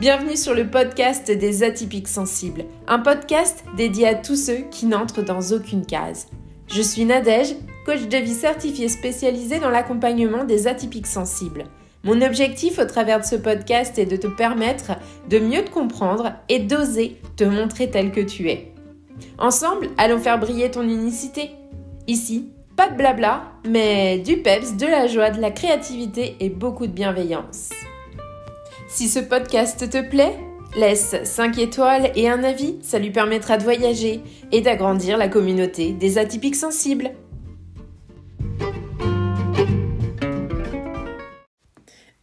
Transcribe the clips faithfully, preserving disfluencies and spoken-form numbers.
Bienvenue sur le podcast des Atypiques Sensibles, un podcast dédié à tous ceux qui n'entrent dans aucune case. Je suis Nadej, coach de vie certifiée spécialisée dans l'accompagnement des Atypiques Sensibles. Mon objectif au travers de ce podcast est de te permettre de mieux te comprendre et d'oser te montrer tel que tu es. Ensemble, allons faire briller ton unicité. Ici, pas de blabla, mais du peps, de la joie, de la créativité et beaucoup de bienveillance. Si ce podcast te plaît, laisse cinq étoiles et un avis, ça lui permettra de voyager et d'agrandir la communauté des Atypiques Sensibles.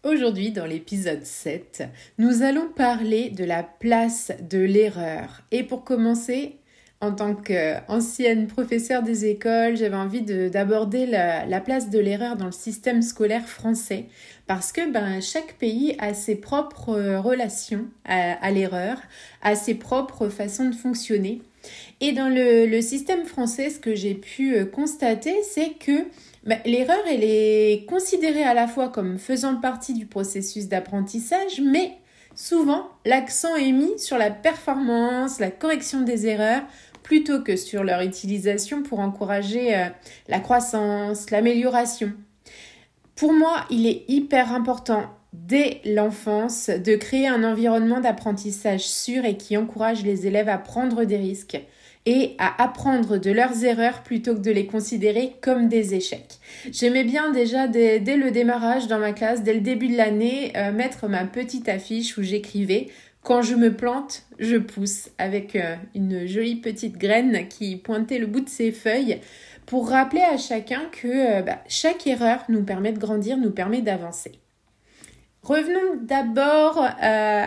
Aujourd'hui, dans l'épisode sept, nous allons parler de la place de l'erreur. Et pour commencer, en tant qu'ancienne professeure des écoles, j'avais envie de, d'aborder la, la place de l'erreur dans le système scolaire français parce que ben, chaque pays a ses propres relations à, à l'erreur, a ses propres façons de fonctionner. Et dans le, le système français, ce que j'ai pu constater, c'est que bah, l'erreur, elle est considérée à la fois comme faisant partie du processus d'apprentissage, mais souvent, l'accent est mis sur la performance, la correction des erreurs, plutôt que sur leur utilisation pour encourager euh, la croissance, l'amélioration. Pour moi, il est hyper important dès l'enfance de créer un environnement d'apprentissage sûr et qui encourage les élèves à prendre des risques et à apprendre de leurs erreurs plutôt que de les considérer comme des échecs. J'aimais bien déjà dès, dès le démarrage dans ma classe, dès le début de l'année, euh, mettre ma petite affiche où j'écrivais « Quand je me plante, je pousse » avec euh, une jolie petite graine qui pointait le bout de ses feuilles pour rappeler à chacun que euh, bah, chaque erreur nous permet de grandir, nous permet d'avancer. Revenons d'abord, euh,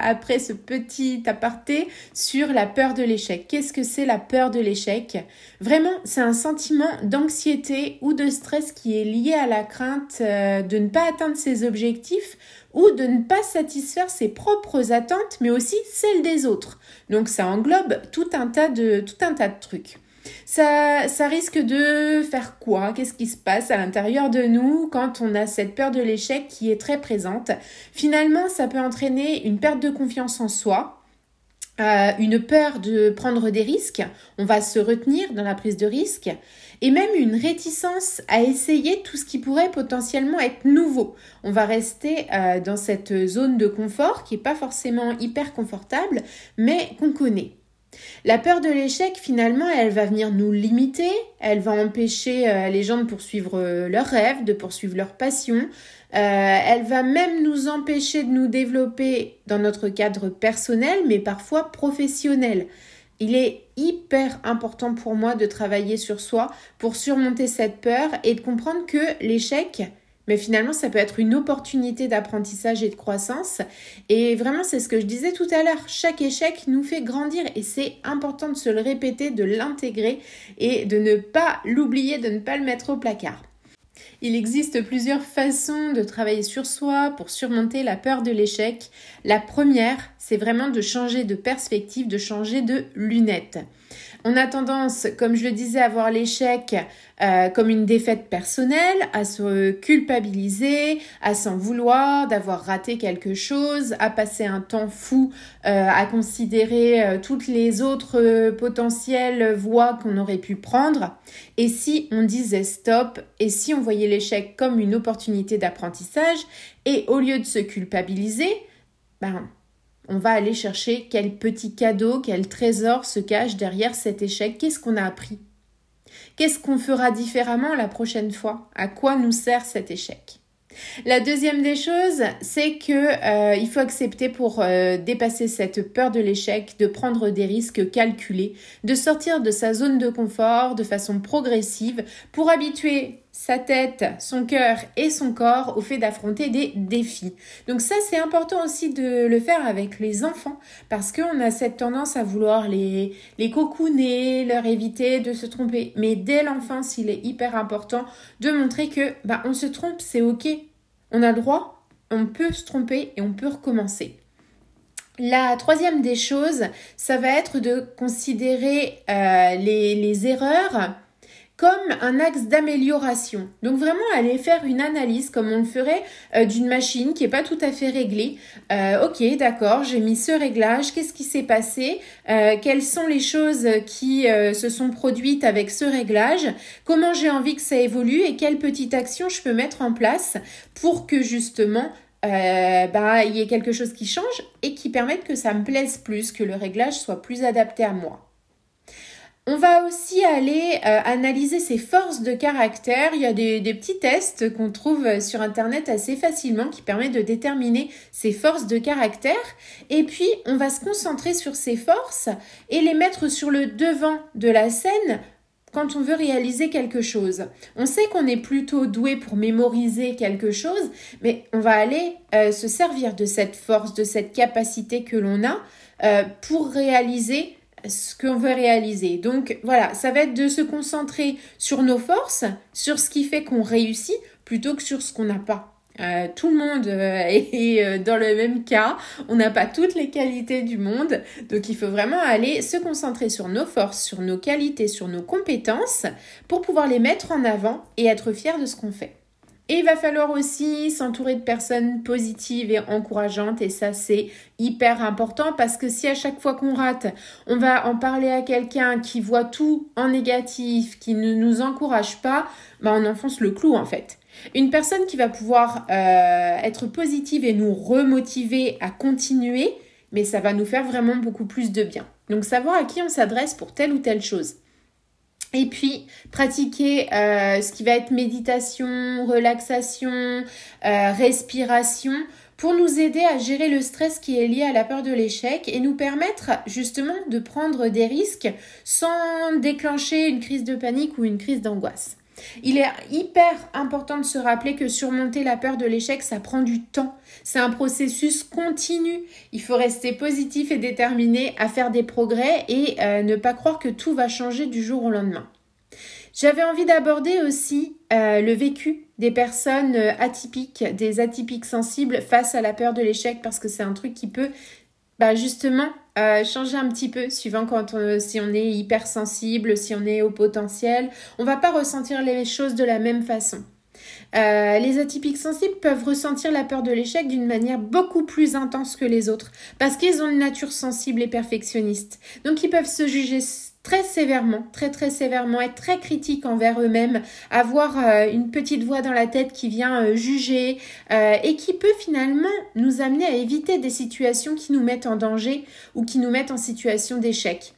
après ce petit aparté, sur la peur de l'échec. Qu'est-ce que c'est la peur de l'échec ? Vraiment, c'est un sentiment d'anxiété ou de stress qui est lié à la crainte euh, de ne pas atteindre ses objectifs ou de ne pas satisfaire ses propres attentes, mais aussi celles des autres. Donc, ça englobe tout un tas de, tout un tas de trucs. Ça, ça risque de faire quoi ? Qu'est-ce qui se passe à l'intérieur de nous quand on a cette peur de l'échec qui est très présente ? Finalement, ça peut entraîner une perte de confiance en soi. Euh, une peur de prendre des risques, on va se retenir dans la prise de risque, et même une réticence à essayer tout ce qui pourrait potentiellement être nouveau. On va rester euh, dans cette zone de confort qui n'est pas forcément hyper confortable, mais qu'on connaît. La peur de l'échec, finalement, elle va venir nous limiter, elle va empêcher euh, les gens de poursuivre euh, leurs rêves, de poursuivre leurs passions. Euh, elle va même nous empêcher de nous développer dans notre cadre personnel, mais parfois professionnel. Il est hyper important pour moi de travailler sur soi pour surmonter cette peur et de comprendre que l'échec, mais finalement, ça peut être une opportunité d'apprentissage et de croissance. Et vraiment, c'est ce que je disais tout à l'heure. Chaque échec nous fait grandir et c'est important de se le répéter, de l'intégrer et de ne pas l'oublier, de ne pas le mettre au placard. Il existe plusieurs façons de travailler sur soi pour surmonter la peur de l'échec. La première, c'est vraiment de changer de perspective, de changer de lunettes. On a tendance, comme je le disais, à voir l'échec euh, comme une défaite personnelle, à se culpabiliser, à s'en vouloir, d'avoir raté quelque chose, à passer un temps fou, euh, à considérer euh, toutes les autres euh, potentielles voies qu'on aurait pu prendre. Et si on disait stop, et si on voyait l'échec comme une opportunité d'apprentissage, et au lieu de se culpabiliser, ben... on va aller chercher quel petit cadeau, quel trésor se cache derrière cet échec. Qu'est-ce qu'on a appris ? Qu'est-ce qu'on fera différemment la prochaine fois ? À quoi nous sert cet échec ? La deuxième des choses, c'est que euh, il faut accepter pour euh, dépasser cette peur de l'échec, de prendre des risques calculés, de sortir de sa zone de confort de façon progressive pour habituer sa tête, son cœur et son corps au fait d'affronter des défis. Donc ça, c'est important aussi de le faire avec les enfants parce qu'on a cette tendance à vouloir les, les cocooner, leur éviter de se tromper. Mais dès l'enfance, il est hyper important de montrer que bah, on se trompe, c'est ok. On a le droit, on peut se tromper et on peut recommencer. La troisième des choses, ça va être de considérer euh, les, les erreurs comme un axe d'amélioration. Donc vraiment aller faire une analyse comme on le ferait euh, d'une machine qui n'est pas tout à fait réglée. Euh, ok, d'accord, j'ai mis ce réglage, qu'est-ce qui s'est passé? euh, Quelles sont les choses qui euh, se sont produites avec ce réglage? Comment j'ai envie que ça évolue et quelle petite action je peux mettre en place pour que justement Euh, bah, il y ait quelque chose qui change et qui permette que ça me plaise plus, que le réglage soit plus adapté à moi. On va aussi aller euh, analyser ses forces de caractère. Il y a des, des petits tests qu'on trouve sur Internet assez facilement qui permettent de déterminer ses forces de caractère. Et puis, on va se concentrer sur ses forces et les mettre sur le devant de la scène quand on veut réaliser quelque chose. On sait qu'on est plutôt doué pour mémoriser quelque chose, mais on va aller euh, se servir de cette force, de cette capacité que l'on a euh, pour réaliser ce qu'on veut réaliser. Donc voilà, ça va être de se concentrer sur nos forces, sur ce qui fait qu'on réussit, plutôt que sur ce qu'on n'a pas. Euh, tout le monde euh, est euh, dans le même cas, on n'a pas toutes les qualités du monde, donc il faut vraiment aller se concentrer sur nos forces, sur nos qualités, sur nos compétences pour pouvoir les mettre en avant et être fier de ce qu'on fait. Et il va falloir aussi s'entourer de personnes positives et encourageantes, et ça c'est hyper important parce que si à chaque fois qu'on rate, on va en parler à quelqu'un qui voit tout en négatif, qui ne nous encourage pas, bah on enfonce le clou en fait. Une personne qui va pouvoir euh, être positive et nous remotiver à continuer, mais ça va nous faire vraiment beaucoup plus de bien. Donc, savoir à qui on s'adresse pour telle ou telle chose. Et puis, pratiquer euh, ce qui va être méditation, relaxation, euh, respiration pour nous aider à gérer le stress qui est lié à la peur de l'échec et nous permettre justement de prendre des risques sans déclencher une crise de panique ou une crise d'angoisse. Il est hyper important de se rappeler que surmonter la peur de l'échec, ça prend du temps. C'est un processus continu. Il faut rester positif et déterminé à faire des progrès et euh, ne pas croire que tout va changer du jour au lendemain. J'avais envie d'aborder aussi euh, le vécu des personnes atypiques, des atypiques sensibles face à la peur de l'échec parce que c'est un truc qui peut bah, justement... Euh, changer un petit peu suivant quand on, si on est hypersensible, si on est au potentiel, on ne va pas ressentir les choses de la même façon. Euh, les atypiques sensibles peuvent ressentir la peur de l'échec d'une manière beaucoup plus intense que les autres parce qu'ils ont une nature sensible et perfectionniste. Donc ils peuvent se juger très sévèrement, très très sévèrement, être très critiques envers eux-mêmes, avoir euh, une petite voix dans la tête qui vient euh, juger euh, et qui peut finalement nous amener à éviter des situations qui nous mettent en danger ou qui nous mettent en situation d'échec.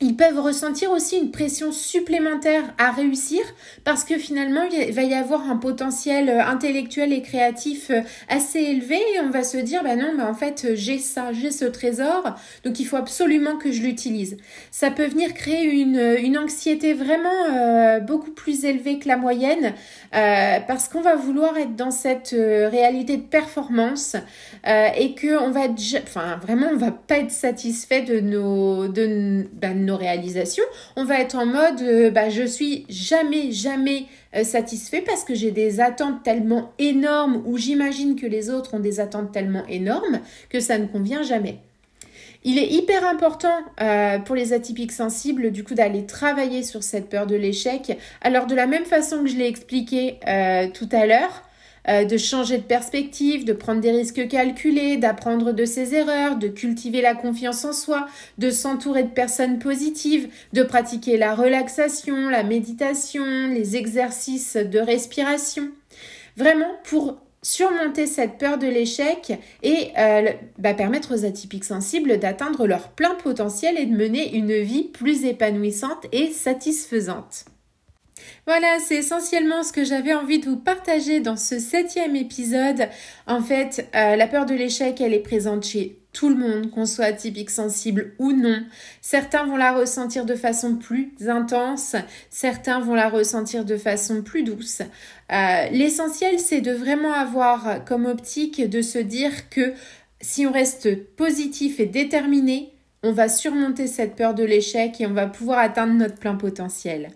Ils peuvent ressentir aussi une pression supplémentaire à réussir parce que finalement, il va y avoir un potentiel intellectuel et créatif assez élevé et on va se dire « bah non, bah en fait, j'ai ça, j'ai ce trésor, donc il faut absolument que je l'utilise ». Ça peut venir créer une, une anxiété vraiment euh, beaucoup plus élevée que la moyenne euh, parce qu'on va vouloir être dans cette euh, réalité de performance euh, et qu'on va être, enfin vraiment, on va pas être satisfait de nos... de, bah, nos réalisations, on va être en mode euh, bah, je suis jamais jamais euh, satisfait parce que j'ai des attentes tellement énormes ou j'imagine que les autres ont des attentes tellement énormes que ça ne convient jamais. Il est hyper important euh, pour les atypiques sensibles du coup d'aller travailler sur cette peur de l'échec. Alors de la même façon que je l'ai expliqué euh, tout à l'heure, Euh, de changer de perspective, de prendre des risques calculés, d'apprendre de ses erreurs, de cultiver la confiance en soi, de s'entourer de personnes positives, de pratiquer la relaxation, la méditation, les exercices de respiration. Vraiment pour surmonter cette peur de l'échec et euh, bah, permettre aux atypiques sensibles d'atteindre leur plein potentiel et de mener une vie plus épanouissante et satisfaisante. Voilà, c'est essentiellement ce que j'avais envie de vous partager dans ce septième épisode. En fait, euh, la peur de l'échec, elle est présente chez tout le monde, qu'on soit atypique sensible ou non. Certains vont la ressentir de façon plus intense, certains vont la ressentir de façon plus douce. Euh, l'essentiel, c'est de vraiment avoir comme optique de se dire que si on reste positif et déterminé, on va surmonter cette peur de l'échec et on va pouvoir atteindre notre plein potentiel.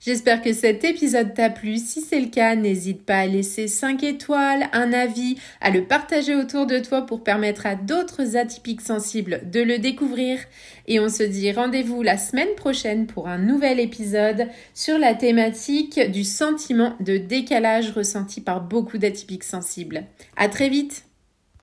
J'espère que cet épisode t'a plu. Si c'est le cas, n'hésite pas à laisser cinq étoiles, un avis, à le partager autour de toi pour permettre à d'autres atypiques sensibles de le découvrir. Et on se dit rendez-vous la semaine prochaine pour un nouvel épisode sur la thématique du sentiment de décalage ressenti par beaucoup d'atypiques sensibles. À très vite!